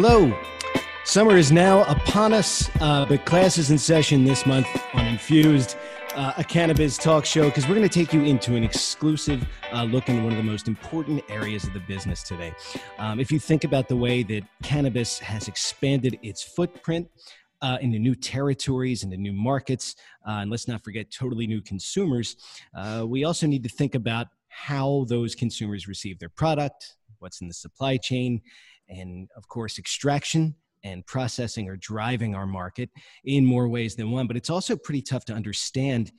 Hello. Summer is now upon us, but class is in session this month on Infused, a Cannabiz Talk Show, because we're going to take you into an exclusive look into one of the most important areas of the business today. If you think about the way that cannabis has expanded its footprint into new territories, into new markets, and let's not forget totally new consumers, we also need to think about how those consumers receive their product, what's in the supply chain, and of course extraction and processing are driving our market in more ways than one. But it's also pretty tough to understand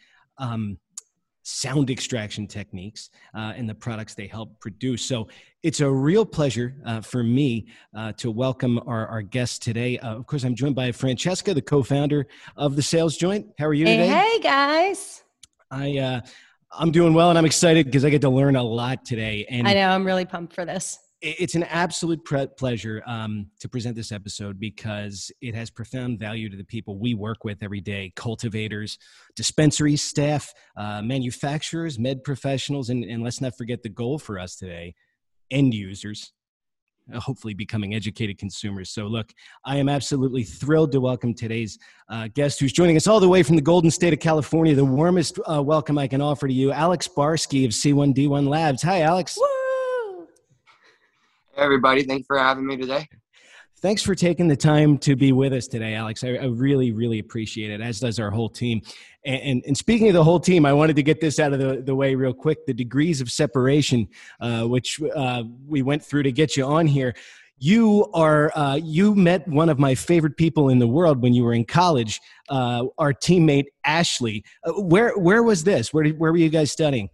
sound extraction techniques and the products they help produce. So it's a real pleasure for me to welcome our guest today. Of course, I'm joined by Francesca, the co-founder of the Sales Joint. How are you today? Hey guys. I'm doing well, and I'm excited because I get to learn a lot today. And I know, I'm really pumped for this. It's an absolute pleasure to present this episode because it has profound value to the people we work with every day: cultivators, dispensary staff, manufacturers, med professionals, and let's not forget the goal for us today, end users, hopefully becoming educated consumers. So look, I am absolutely thrilled to welcome today's guest, who's joining us all the way from the golden state of California. The warmest welcome I can offer to you, Alex Barsky of C1D1 Labs. Hi, Alex. Woo! Everybody, thanks for having me today. Thanks for taking the time to be with us today, Alex. I really, really appreciate it, as does our whole team. And speaking of the whole team, I wanted to get this out of the way real quick. The degrees of separation, which we went through to get you on here. You met one of my favorite people in the world when you were in college, our teammate Ashley. Where was this? Where were you guys studying?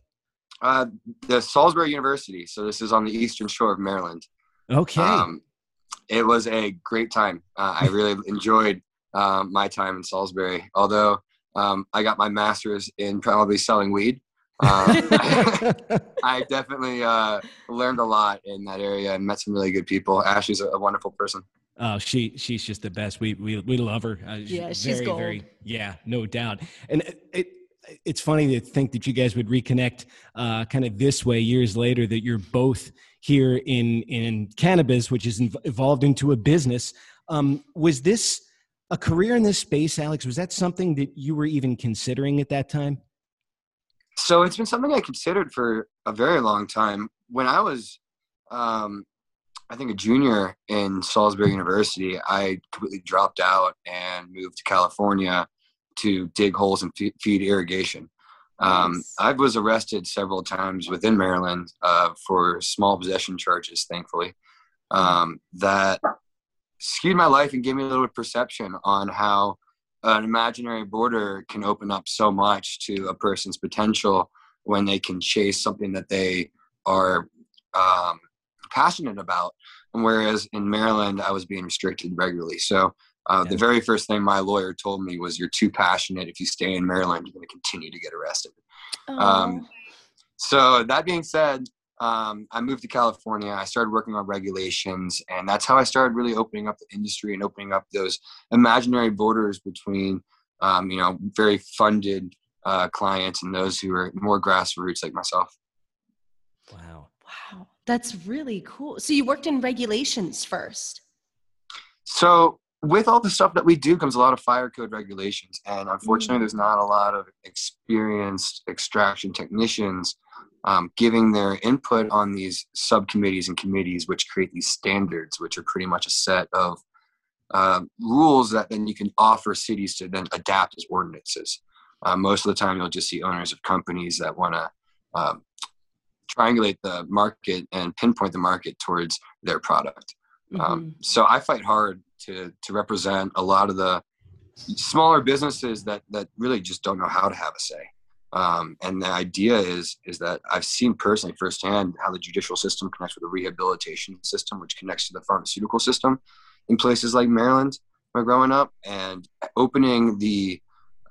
The Salisbury University. So this is on the eastern shore of Maryland. Okay. It was a great time. I really enjoyed my time in Salisbury, although I got my master's in probably selling weed. I definitely learned a lot in that area and met some really good people. Ashley's a wonderful person. Oh, she's just the best. We love her. Yeah, she's gold. Very, yeah, no doubt. And it's funny to think that you guys would reconnect kind of this way years later, that you're both here in cannabis, which has evolved into a business. Was this a career in this space, Alex? Was that something that you were even considering at that time? So it's been something I considered for a very long time. When I was, I think, a junior in Salisbury University, I completely dropped out and moved to California to dig holes and feed irrigation. Nice. I was arrested several times within Maryland for small possession charges, thankfully, that skewed my life and gave me a little perception on how an imaginary border can open up so much to a person's potential when they can chase something that they are passionate about. And whereas in Maryland, I was being restricted regularly. So the very first thing my lawyer told me was, "You're too passionate. If you stay in Maryland, you're going to continue to get arrested." So that being said, I moved to California. I started working on regulations, and that's how I started really opening up the industry and opening up those imaginary borders between, very funded clients and those who are more grassroots like myself. Wow. That's really cool. So you worked in regulations first. So with all the stuff that we do comes a lot of fire code regulations. And unfortunately, there's not a lot of experienced extraction technicians giving their input on these subcommittees and committees, which create these standards, which are pretty much a set of rules that then you can offer cities to then adapt as ordinances. Most of the time, you'll just see owners of companies that want to triangulate the market and pinpoint the market towards their product. So I fight hard to represent a lot of the smaller businesses that really just don't know how to have a say. And the idea is that I've seen personally firsthand how the judicial system connects with the rehabilitation system, which connects to the pharmaceutical system in places like Maryland when growing up, and opening the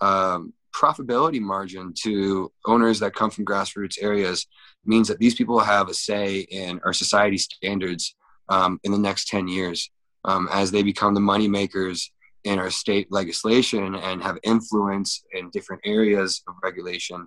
profitability margin to owners that come from grassroots areas means that these people have a say in our society standards in the next 10 years. As they become the money makers in our state legislation and have influence in different areas of regulation,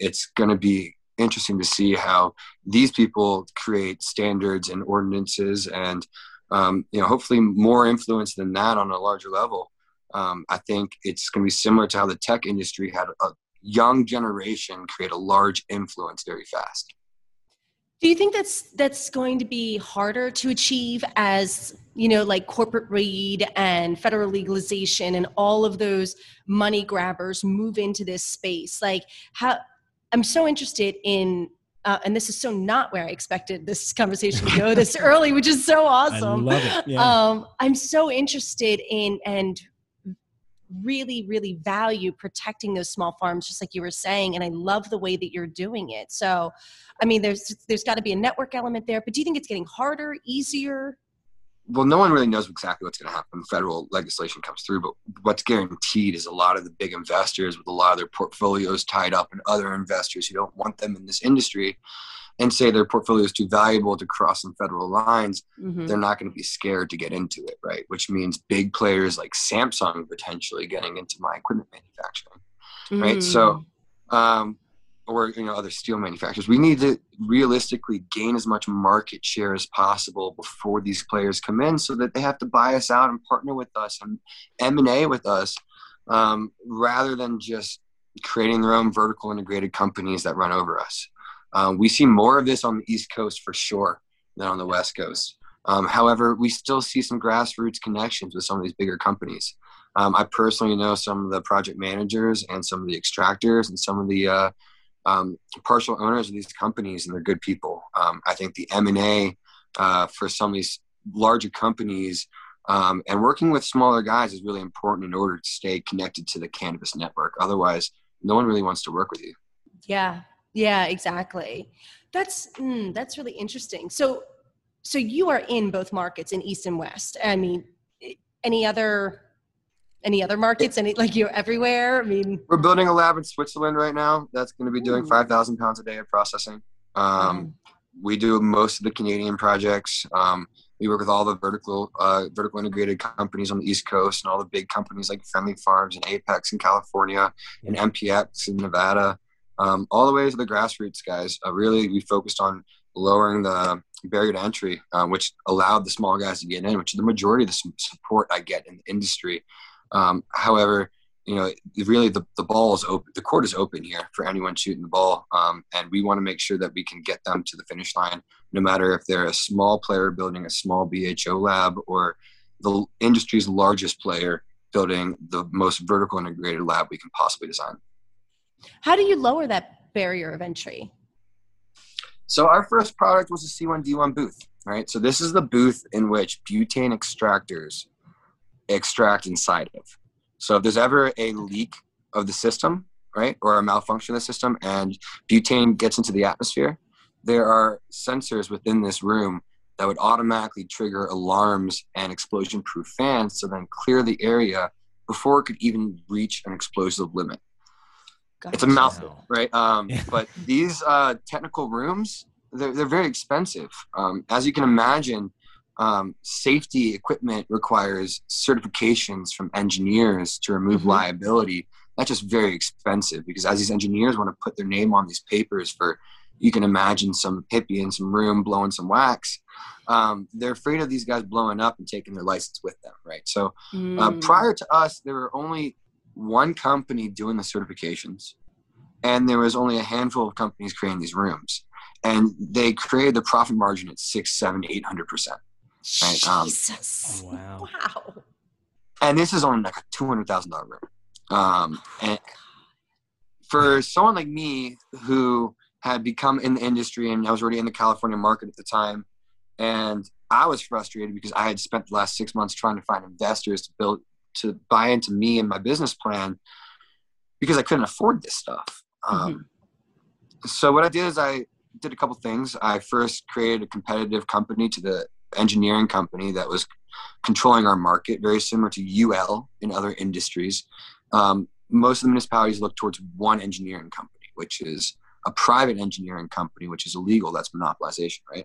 it's going to be interesting to see how these people create standards and ordinances and hopefully more influence than that on a larger level. I think it's going to be similar to how the tech industry had a young generation create a large influence very fast. Do you think that's going to be harder to achieve as, like corporate greed and federal legalization and all of those money grabbers move into this space? Like, how, I'm so interested in, and this is so not where I expected this conversation to go this early, which is so awesome. I love it. Yeah. I'm so interested in, and really value protecting those small farms, just like you were saying, and I love the way that you're doing it. So I mean, there's got to be a network element there, but do you think it's getting harder, easier? Well, no one really knows exactly what's going to happen when federal legislation comes through, but what's guaranteed is a lot of the big investors with a lot of their portfolios tied up in other investors who don't want them in this industry and say their portfolio is too valuable to cross some federal lines, they're not going to be scared to get into it, right? Which means big players like Samsung potentially getting into my equipment manufacturing, right? So, or, other steel manufacturers. We need to realistically gain as much market share as possible before these players come in so that they have to buy us out and partner with us and M&A with us, rather than just creating their own vertical integrated companies that run over us. We see more of this on the East Coast for sure than on the West Coast. However, we still see some grassroots connections with some of these bigger companies. I personally know some of the project managers and some of the extractors and some of the partial owners of these companies, and they're good people. I think the M&A for some of these larger companies and working with smaller guys is really important in order to stay connected to the cannabis network. Otherwise, no one really wants to work with you. Yeah. Yeah, exactly. That's really interesting. So you are in both markets, in East and West. I mean, any other markets? You're everywhere. I mean, we're building a lab in Switzerland right now. That's going to be doing 5,000 pounds a day of processing. We do most of the Canadian projects. We work with all the vertical integrated companies on the East Coast and all the big companies like Friendly Farms and Apex in California and MPX in Nevada. All the way to the grassroots guys. Really, we focused on lowering the barrier to entry, which allowed the small guys to get in, which is the majority of the support I get in the industry. However, really the ball is open. The court is open here for anyone shooting the ball. And we want to make sure that we can get them to the finish line, no matter if they're a small player building a small BHO lab or the industry's largest player building the most vertical integrated lab we can possibly design. How do you lower that barrier of entry? So our first product was a C1D1 booth, right? So this is the booth in which butane extractors extract inside of. So if there's ever a leak of the system, right, or a malfunction of the system and butane gets into the atmosphere, there are sensors within this room that would automatically trigger alarms and explosion-proof fans to then clear the area before it could even reach an explosive limit. It's a mouthful, right? But these technical rooms, they're very expensive. As you can imagine, safety equipment requires certifications from engineers to remove liability. That's just very expensive because as these engineers want to put their name on these papers for, you can imagine some hippie in some room blowing some wax. They're afraid of these guys blowing up and taking their license with them, right? So prior to us, there were only one company doing the certifications, and there was only a handful of companies creating these rooms, and they created the profit margin at 600-800%. Right? Jesus. Wow. And this is on like a $200,000 room. And for someone like me who had become in the industry, and I was already in the California market at the time, and I was frustrated because I had spent the last 6 months trying to find investors to buy into me and my business plan because I couldn't afford this stuff. So what I did is I did a couple things. I first created a competitive company to the engineering company that was controlling our market, very similar to UL in other industries. Most of the municipalities look towards one engineering company, which is a private engineering company, which is illegal. That's monopolization, right?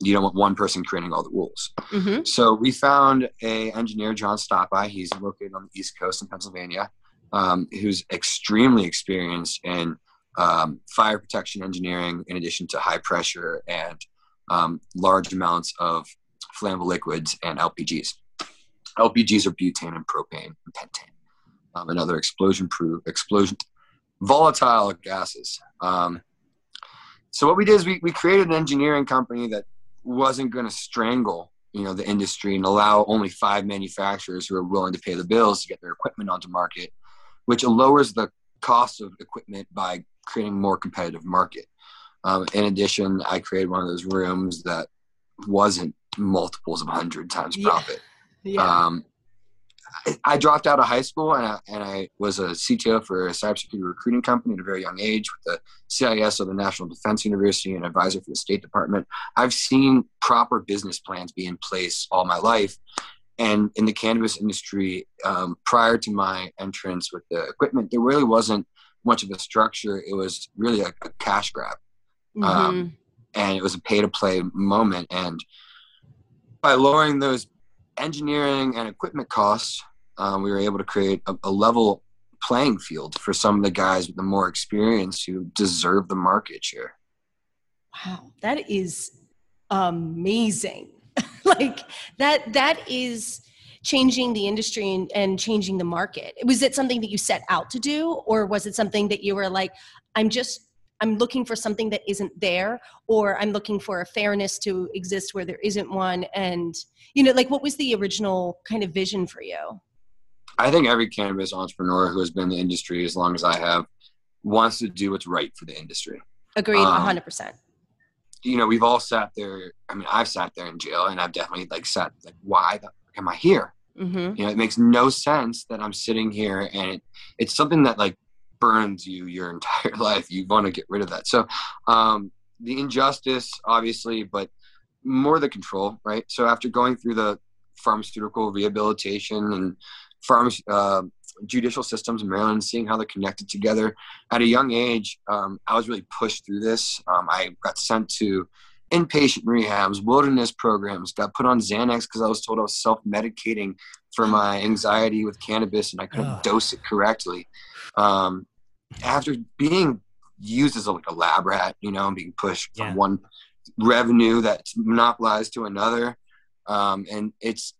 You don't want one person creating all the rules. So we found a engineer, John Stoppye. He's located on the East Coast in Pennsylvania, who's extremely experienced in fire protection engineering, in addition to high pressure and large amounts of flammable liquids, and LPGs. LPGs are butane and propane and pentane, and other volatile gases. So what we did is we created an engineering company that wasn't going to strangle, you know, the industry and allow only 5 manufacturers who are willing to pay the bills to get their equipment onto market, which lowers the cost of equipment by creating a more competitive market. In addition, I created one of those rooms that wasn't multiples of 100 times profit. Yeah. I dropped out of high school, and I was a CTO for a cybersecurity recruiting company at a very young age with the CIS of the National Defense University and advisor for the State Department. I've seen proper business plans be in place all my life. And in the cannabis industry, prior to my entrance with the equipment, there really wasn't much of a structure. It was really a cash grab. Mm-hmm. And it was a pay-to-play moment. And by lowering those engineering and equipment costs, we were able to create a level playing field for some of the guys with the more experience who deserve the market share. Wow, that is amazing. Like that is changing the industry and changing the market. Was it something that you set out to do, or was it something that you were like, I'm looking for something that isn't there, or I'm looking for a fairness to exist where there isn't one? And, you know, like, what was the original kind of vision for you? I think every cannabis entrepreneur who has been in the industry as long as I have wants to do what's right for the industry. Agreed, 100%. You know, we've all sat there. I mean, I've sat there in jail, and I've definitely sat, why the fuck am I here? Mm-hmm. You know, it makes no sense that I'm sitting here, and it's something that burns you your entire life. You want to get rid of that. So the injustice, obviously, but more the control, right? So after going through the pharmaceutical rehabilitation and judicial systems in Maryland, seeing how they're connected together, at a young age, I was really pushed through this. I got sent to inpatient rehabs, wilderness programs, got put on Xanax because I was told I was self-medicating for my anxiety with cannabis, and I couldn't dose it correctly. After being used as a lab rat, you know, and being pushed from one revenue that's monopolized to another, and it's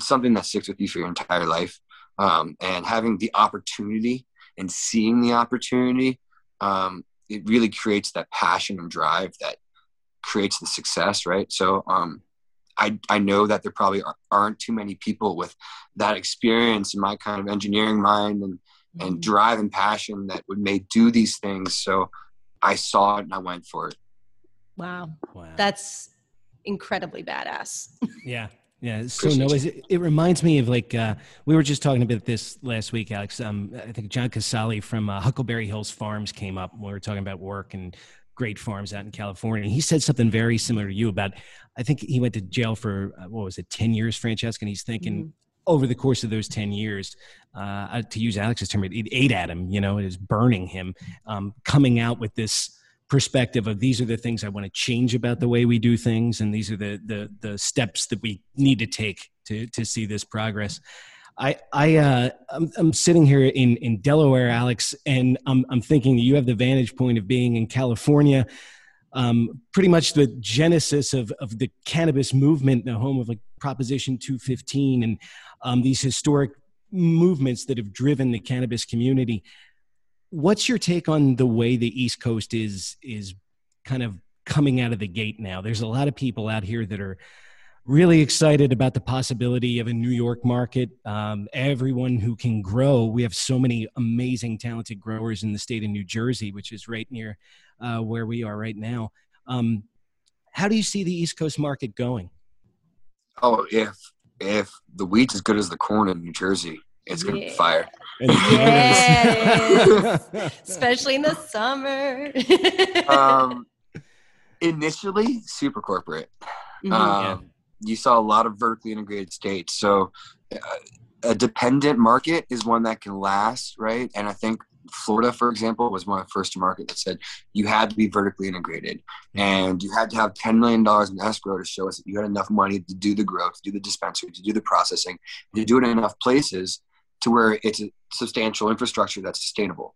something that sticks with you for your entire life. And having the opportunity and seeing the opportunity, it really creates that passion and drive that creates the success, right? So I know that there probably aren't too many people with that experience and my kind of engineering mind and drive and passion that may do these things. So I saw it and I went for it. Wow. That's incredibly badass. Yeah. So it reminds me of we were just talking about this last week, Alex. I think John Casale from Huckleberry Hills Farms came up when we were talking about work and great farms out in California. He said something very similar to you about, I think he went to jail for, 10 years, Francesca, and he's thinking over the course of those 10 years, to use Alex's term, it ate at him, you know, it is burning him, coming out with this perspective of these are the things I want to change about the way we do things, and these are the steps that we need to take to see this progress. I'm sitting here in Delaware, Alex, and I'm thinking that you have the vantage point of being in California, pretty much the genesis of the cannabis movement, the home of Proposition 215 and these historic movements that have driven the cannabis community. What's your take on the way the East Coast is kind of coming out of the gate now? There's a lot of people out here that are really excited about the possibility of a New York market. Everyone who can grow, we have so many amazing, talented growers in the state of New Jersey, which is right near where we are right now. How do you see the East Coast market going? Oh, if the wheat's as good as the corn in New Jersey, it's going to be fire. Yes, especially in the summer. Initially, super corporate. Mm-hmm. You saw a lot of vertically integrated states. So a dependent market is one that can last, right? And I think Florida, for example, was one of the first to market that said you had to be vertically integrated. And you had to have $10 million in escrow to show us that you had enough money to do the growth, to do the dispensary, to do the processing, and to do it in enough places to where it's a substantial infrastructure that's sustainable,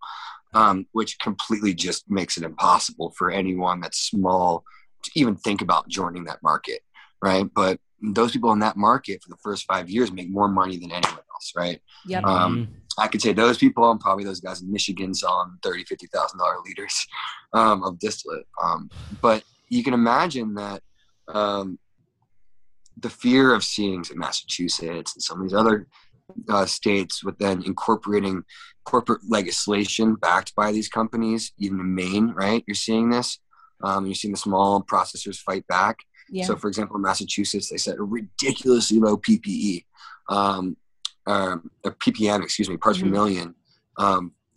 which completely just makes it impossible for anyone that's small to even think about joining that market. Right. But those people in that market for the first 5 years make more money than anyone else, right? Yep. I could say those people and probably those guys in Michigan selling $30,000-$50,000 liters of distillate. But you can imagine that the fear of seeings in Massachusetts and some of these other states with then incorporating corporate legislation backed by these companies, even in Maine, right? You're seeing this. You're seeing the small processors fight back. Yeah. So, for example, in Massachusetts, they set a ridiculously low PPE, PPM, excuse me, parts per million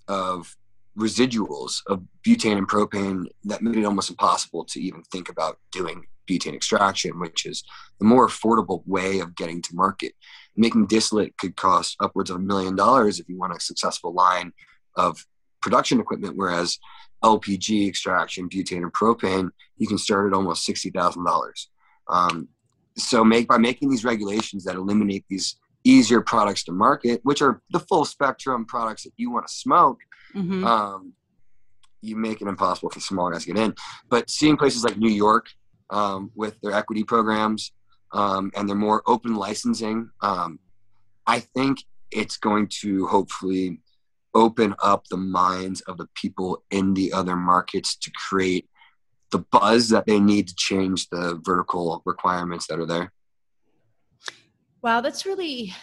of residuals of butane and propane that made it almost impossible to even think about doing butane extraction, which is the more affordable way of getting to market. Making distillate could cost upwards of $1 million if you want a successful line of production equipment, whereas LPG extraction, butane, and propane, you can start at almost $60,000. So by making these regulations that eliminate these easier products to market, which are the full spectrum products that you want to smoke, you make it impossible for smaller guys to get in. But seeing places like New York with their equity programs and their more open licensing, I think it's going to hopefully open up the minds of the people in the other markets to create the buzz that they need to change the vertical requirements that are there. Wow. That's really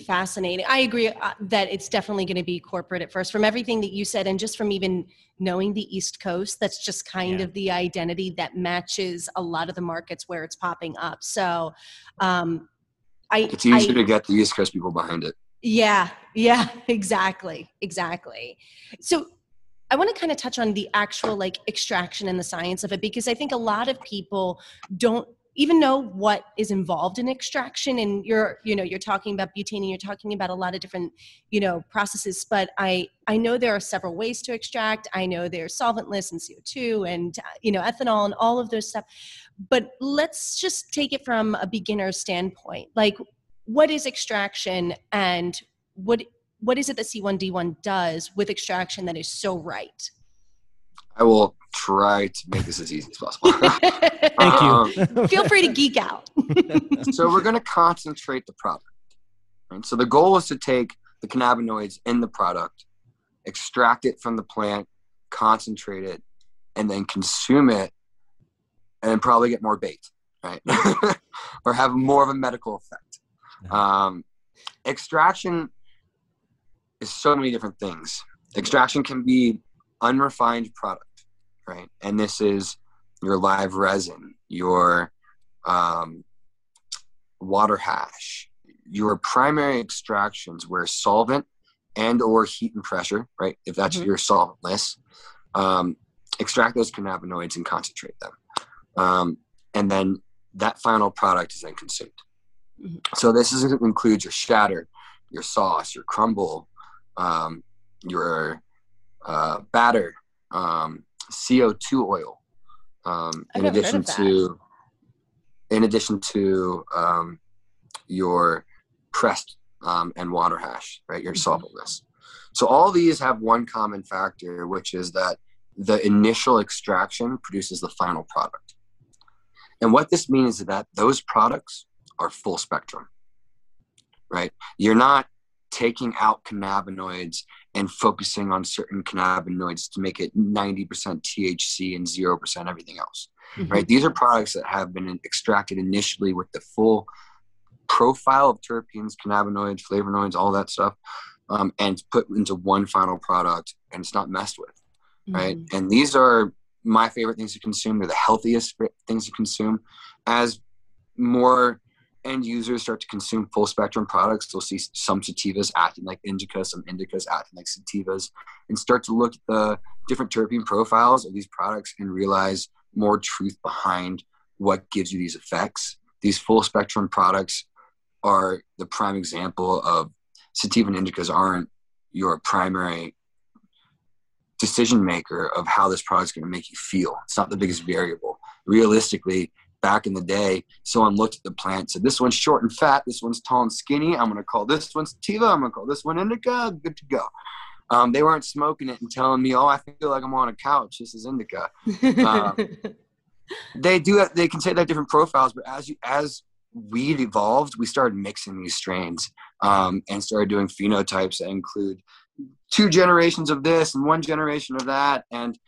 fascinating. I agree that it's definitely going to be corporate at first, from everything that you said. And just from even knowing the East Coast, that's just kind of the identity that matches a lot of the markets where it's popping up. So, it's easier to get the East Coast people behind it. Yeah, exactly. So I want to kind of touch on the actual like extraction and the science of it, because I think a lot of people don't even know what is involved in extraction. And you're talking about butane and you're talking about a lot of different, processes, but I know there are several ways to extract. I know there's solventless and CO2 and, ethanol and all of those stuff, but let's just take it from a beginner's standpoint. Like, what is extraction and what is it that C1D1 does with extraction that is so right? I will try to make this as easy as possible. Thank you. Feel free to geek out. So we're going to concentrate the product. Right? So the goal is to take the cannabinoids in the product, extract it from the plant, concentrate it, and then consume it and probably get more bait, right? Or have more of a medical effect. Extraction is so many different things. Extraction can be unrefined product, right? And this is your live resin, your water hash, your primary extractions where solvent and or heat and pressure, right? If that's your solventless, extract those cannabinoids and concentrate them. And then that final product is then consumed. So this includes your shatter, your sauce, your crumble, your batter, CO2 oil, in addition to your pressed and water hash, right? Your solventless. So all these have one common factor, which is that the initial extraction produces the final product. And what this means is that those products are full spectrum, right? You're not taking out cannabinoids and focusing on certain cannabinoids to make it 90% THC and 0% everything else, right? These are products that have been extracted initially with the full profile of terpenes, cannabinoids, flavonoids, all that stuff, and put into one final product, and it's not messed with, right? And these are my favorite things to consume. They're the healthiest things to consume. As more end users start to consume full spectrum products, they'll see some sativas acting like indicas, some indicas acting like sativas, and start to look at the different terpene profiles of these products and realize more truth behind what gives you these effects. These full spectrum products are the prime example of sativa and indicas aren't your primary decision maker of how this product's going to make you feel. It's not the biggest variable. Realistically, back in the day, someone looked at the plant and said, this one's short and fat, this one's tall and skinny, I'm going to call this one sativa, I'm going to call this one indica, good to go. They weren't smoking it and telling me, oh, I feel like I'm on a couch, this is indica. They do have, they can say they have different profiles, but as weed evolved, we started mixing these strains and started doing phenotypes that include two generations of this and one generation of that. And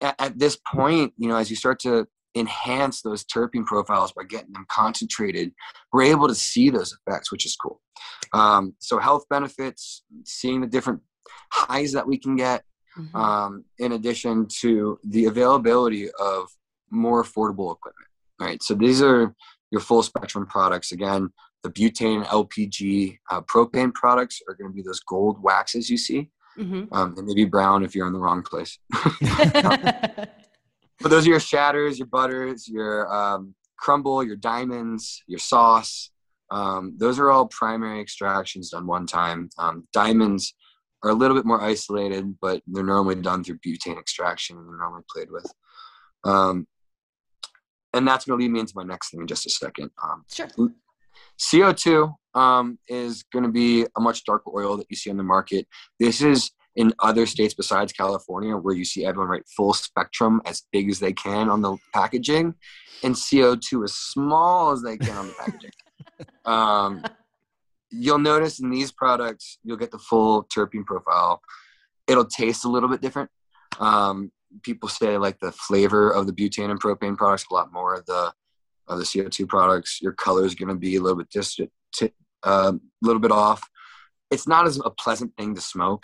at this point, you know, as you start to enhance those terpene profiles by getting them concentrated, we're able to see those effects, which is cool. So health benefits, seeing the different highs that we can get, mm-hmm. In addition to the availability of more affordable equipment, right? So these are your full spectrum products. Again, the butane, LPG, propane products are going to be those gold waxes you see. Mm-hmm. And maybe brown if you're in the wrong place. But those are your shatters, your butters, your crumble, your diamonds, your sauce. Those are all primary extractions done one time. Diamonds are a little bit more isolated, but they're normally done through butane extraction and they're normally played with. And that's going to lead me into my next thing in just a second. Sure. CO2 is going to be a much darker oil that you see on the market. This is in other states besides California where you see everyone write full spectrum as big as they can on the packaging and CO2 as small as they can on the packaging. You'll notice in these products, you'll get the full terpene profile. It'll taste a little bit different. People say like the flavor of the butane and propane products, a lot more of the CO2 products. Your color is going to be a little bit distant, little bit off. It's not as a pleasant thing to smoke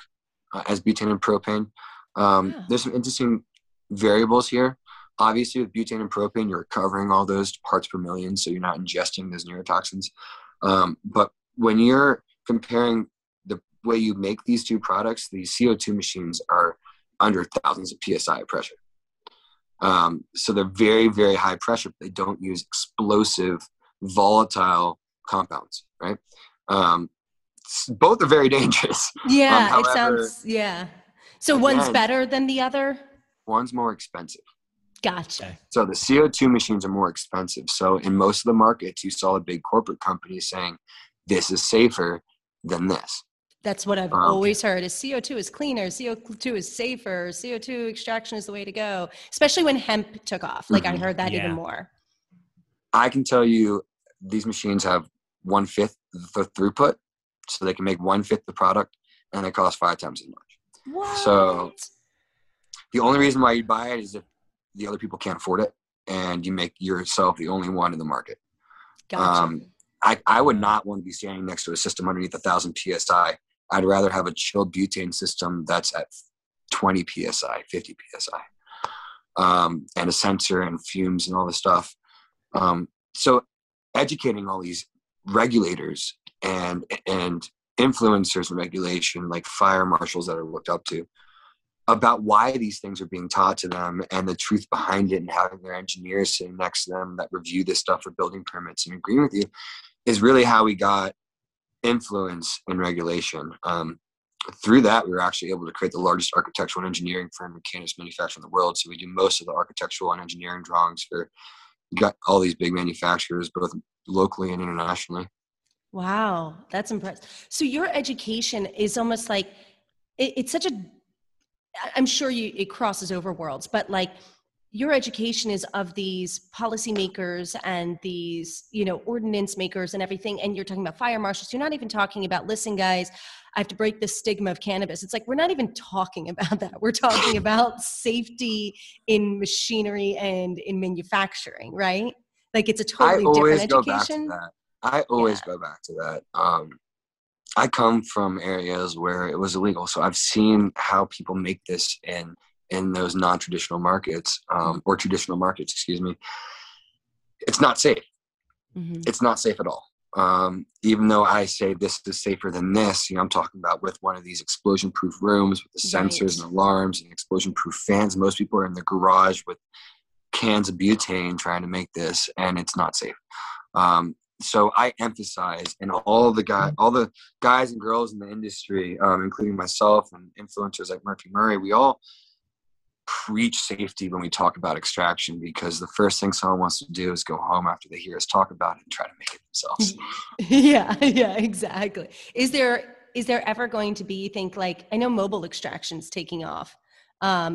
as butane and propane. Yeah. There's some interesting variables here. Obviously with butane and propane, you're recovering all those parts per million. So you're not ingesting those neurotoxins. But when you're comparing the way you make these two products, the CO2 machines are under thousands of PSI pressure. So they're very, very high pressure, but they don't use explosive, volatile compounds, right? Both are very dangerous. Yeah, however, it sounds, yeah. So again, one's better than the other? One's more expensive. Gotcha. So the CO2 machines are more expensive. So in most of the markets, you saw the big corporate companies saying, this is safer than this. That's what I've always heard is CO2 is cleaner, CO2 is safer, CO2 extraction is the way to go, especially when hemp took off. Like mm-hmm. I heard that even more. I can tell you these machines have 1/5 the throughput, so they can make 1/5 the product, and they cost 5 times as much. What? So the only reason why you buy it is if the other people can't afford it, and you make yourself the only one in the market. Gotcha. I would not want to be standing next to a system underneath 1,000 PSI. I'd rather have a chilled butane system that's at 20 PSI, 50 PSI, and a sensor and fumes and all this stuff. So educating all these regulators and influencers in regulation, like fire marshals that are looked up to, about why these things are being taught to them and the truth behind it, and having their engineers sitting next to them that review this stuff for building permits and agreeing with you is really how we got influence in regulation. Through that, we were actually able to create the largest architectural and engineering firm in cannabis manufacturing in the world. So we do most of the architectural and engineering drawings for got all these big manufacturers, both locally and internationally. Wow, that's impressive. So your education is almost like, it's such a, I'm sure it crosses over worlds, but like your education is of these policymakers and these, you know, ordinance makers and everything. And you're talking about fire marshals. You're not even talking about, listen, guys, I have to break the stigma of cannabis. It's like, we're not even talking about that. We're talking about safety in machinery and in manufacturing, right? Like it's a totally different education. I always go back to that. I come from areas where it was illegal. So I've seen how people make this in those non-traditional markets or traditional markets, excuse me. It's not safe. Mm-hmm. It's not safe at all. Even though I say this is safer than this, you know, I'm talking about with one of these explosion proof rooms with the sensors and alarms and explosion proof fans. Most people are in their garage with cans of butane trying to make this, and it's not safe. So I emphasize, and all the guys and girls in the industry, including myself and influencers like Murphy Murray, we all preach safety when we talk about extraction, because the first thing someone wants to do is go home after they hear us talk about it and try to make it themselves. Yeah, exactly. Is there ever going to be, you think, like, I know mobile extraction's taking off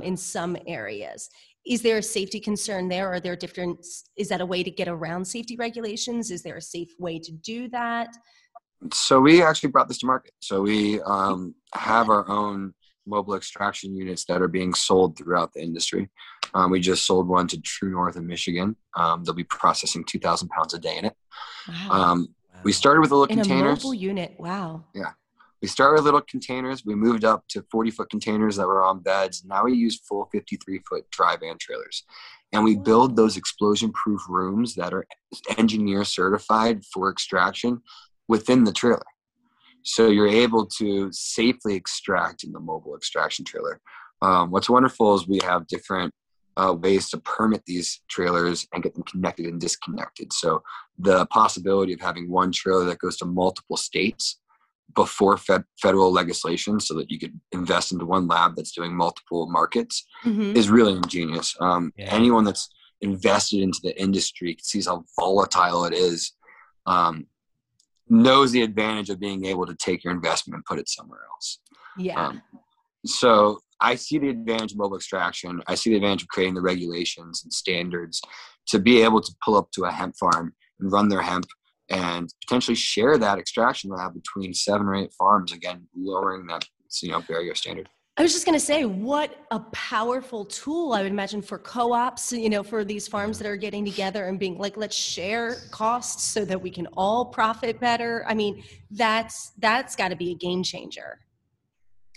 in some areas. Is there a safety concern there? Are there different, is that a way to get around safety regulations? Is there a safe way to do that? So we actually brought this to market. So we have our own mobile extraction units that are being sold throughout the industry. We just sold one to True North in Michigan. They'll be processing 2,000 pounds a day in it. Wow. We started with little containers. In a mobile unit, wow. Yeah. We started with little containers. We moved up to 40-foot containers that were on beds. Now we use full 53-foot dry van trailers. And we build those explosion-proof rooms that are engineer-certified for extraction within the trailer. So you're able to safely extract in the mobile extraction trailer. What's wonderful is we have different ways to permit these trailers and get them connected and disconnected. So the possibility of having one trailer that goes to multiple states before federal legislation, so that you could invest into one lab that's doing multiple markets, is really ingenious. Anyone that's invested into the industry sees how volatile it is, knows the advantage of being able to take your investment and put it somewhere else. Yeah. So I see the advantage of mobile extraction. I see the advantage of creating the regulations and standards to be able to pull up to a hemp farm and run their hemp and potentially share that extraction lab between 7 or 8 farms, again, lowering that, you know, barrier standard. I was just going to say, what a powerful tool, I would imagine, for co-ops, you know, for these farms that are getting together and being like, let's share costs so that we can all profit better. I mean, that's got to be a game changer.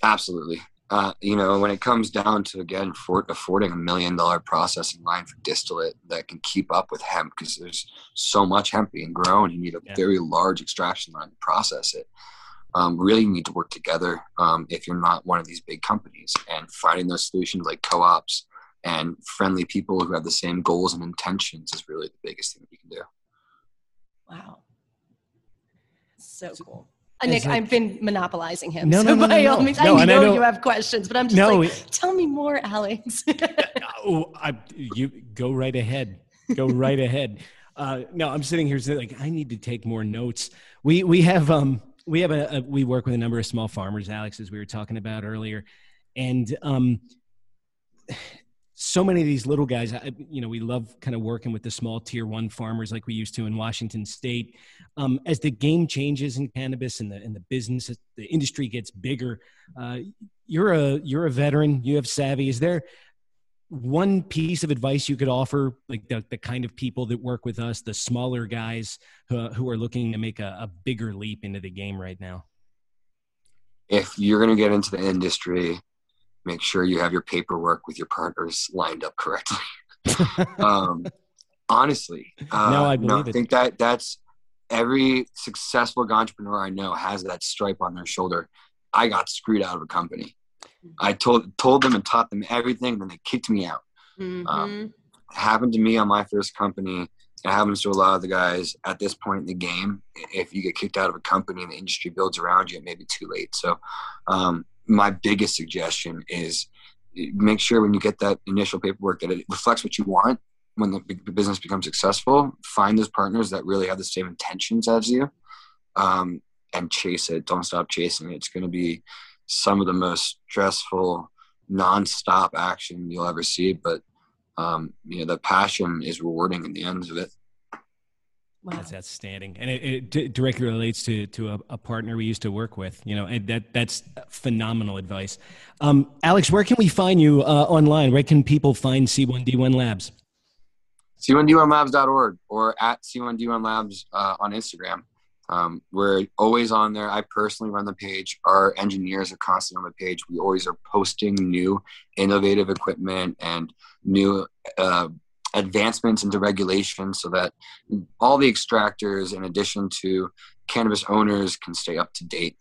Absolutely. You know, when it comes down to, again, affording $1 million processing line for distillate that can keep up with hemp, because there's so much hemp being grown, you need a very large extraction line to process it. Really need to work together if you're not one of these big companies, and finding those solutions like co-ops and friendly people who have the same goals and intentions is really the biggest thing that you can do. Wow. So cool. Nick, like, I've been monopolizing him. No, by all means, I know you have questions, but I'm just tell me more, Alex. You go right ahead. Go right ahead. No, I'm sitting here saying, like, I need to take more notes. We work with a number of small farmers, Alex, as we were talking about earlier. And so many of these little guys, you know, we love kind of working with the small tier 1 farmers like we used to in Washington State. As the game changes in cannabis and the business, the industry gets bigger. You're a veteran, you have savvy. Is there one piece of advice you could offer, like the kind of people that work with us, the smaller guys who are looking to make a bigger leap into the game right now? If you're going to get into the industry, make sure you have your paperwork with your partners lined up correctly. Honestly, I think that's every successful entrepreneur I know has that stripe on their shoulder. I got screwed out of a company. I told them and taught them everything, then they kicked me out. It happened to me on my first company. It happens to a lot of the guys at this point in the game. If you get kicked out of a company and the industry builds around you, it may be too late. So my biggest suggestion is make sure when you get that initial paperwork that it reflects what you want. When the business becomes successful, find those partners that really have the same intentions as you, and chase it. Don't stop chasing it. It's going to be some of the most stressful, nonstop action you'll ever see. But, you know, the passion is rewarding in the end of it. Wow. That's outstanding. And it directly relates to a partner we used to work with, you know, and that's phenomenal advice. Alex, where can we find you online? Where can people find C1D1 Labs? C1D1labs.org or at C1D1 Labs on Instagram. We're always on there. I personally run the page. Our engineers are constantly on the page. We always are posting new innovative equipment and new advancements into regulation so that all the extractors, in addition to cannabis owners, can stay up to date.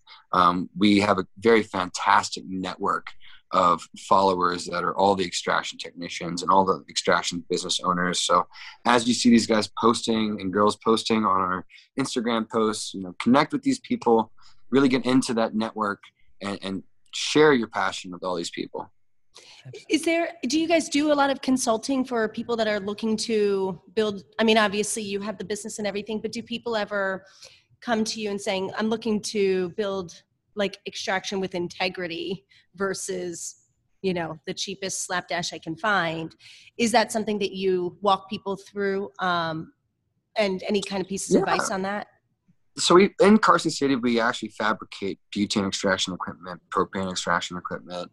We have a very fantastic network of followers that are all the extraction technicians and all the extraction business owners. So as you see these guys posting and girls posting on our Instagram posts, you know, connect with these people, really get into that network and share your passion with all these people. Do you guys do a lot of consulting for people that are looking to build? I mean, obviously you have the business and everything, but do people ever come to you and saying, I'm looking to build like extraction with integrity versus you know, the cheapest slapdash I can find. Is that something that you walk people through? And any kind of pieces of advice on that? So we, in Carson City, we actually fabricate butane extraction equipment, propane extraction equipment,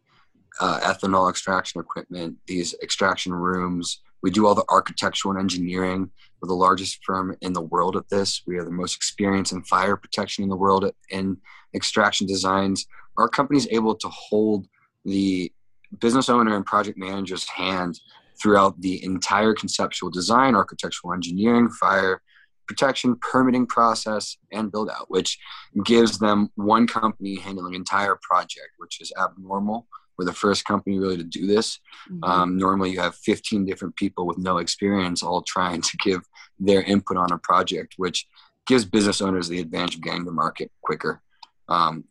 ethanol extraction equipment, these extraction rooms. We do all the architectural and engineering. We're the largest firm in the world at this. We are the most experienced in fire protection in the world in extraction designs. Our company is able to hold the business owner and project manager's hand throughout the entire conceptual design, architectural engineering, fire protection, permitting process, and build out, which gives them one company handling entire project, which is abnormal. We're the first company really to do this. Mm-hmm. Normally you have 15 different people with no experience all trying to give their input on a project, which gives business owners the advantage of getting to market quicker.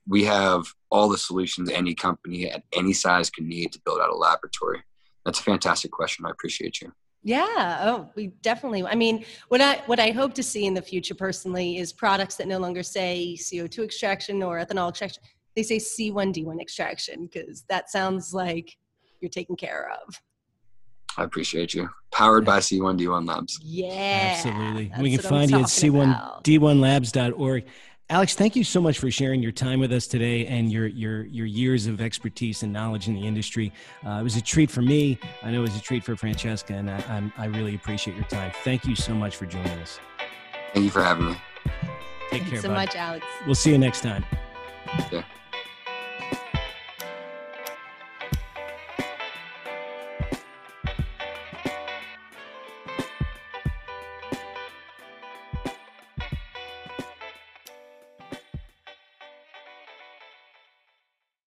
We have all the solutions any company at any size can need to build out a laboratory. That's a fantastic question. I appreciate you. Yeah. Oh, we definitely. I mean, what I hope to see in the future personally is products that no longer say CO2 extraction or ethanol extraction. They say C1D1 extraction, because that sounds like you're taken care of. I appreciate you. Powered by C1D1 Labs. Yeah. Absolutely. We can find you at C1D1labs.org. Alex, thank you so much for sharing your time with us today and your years of expertise and knowledge in the industry. It was a treat for me. I know it was a treat for Francesca, and I really appreciate your time. Thank you so much for joining us. Thank you for having me. Take care, bud. Thanks so much, Alex. We'll see you next time. Yeah.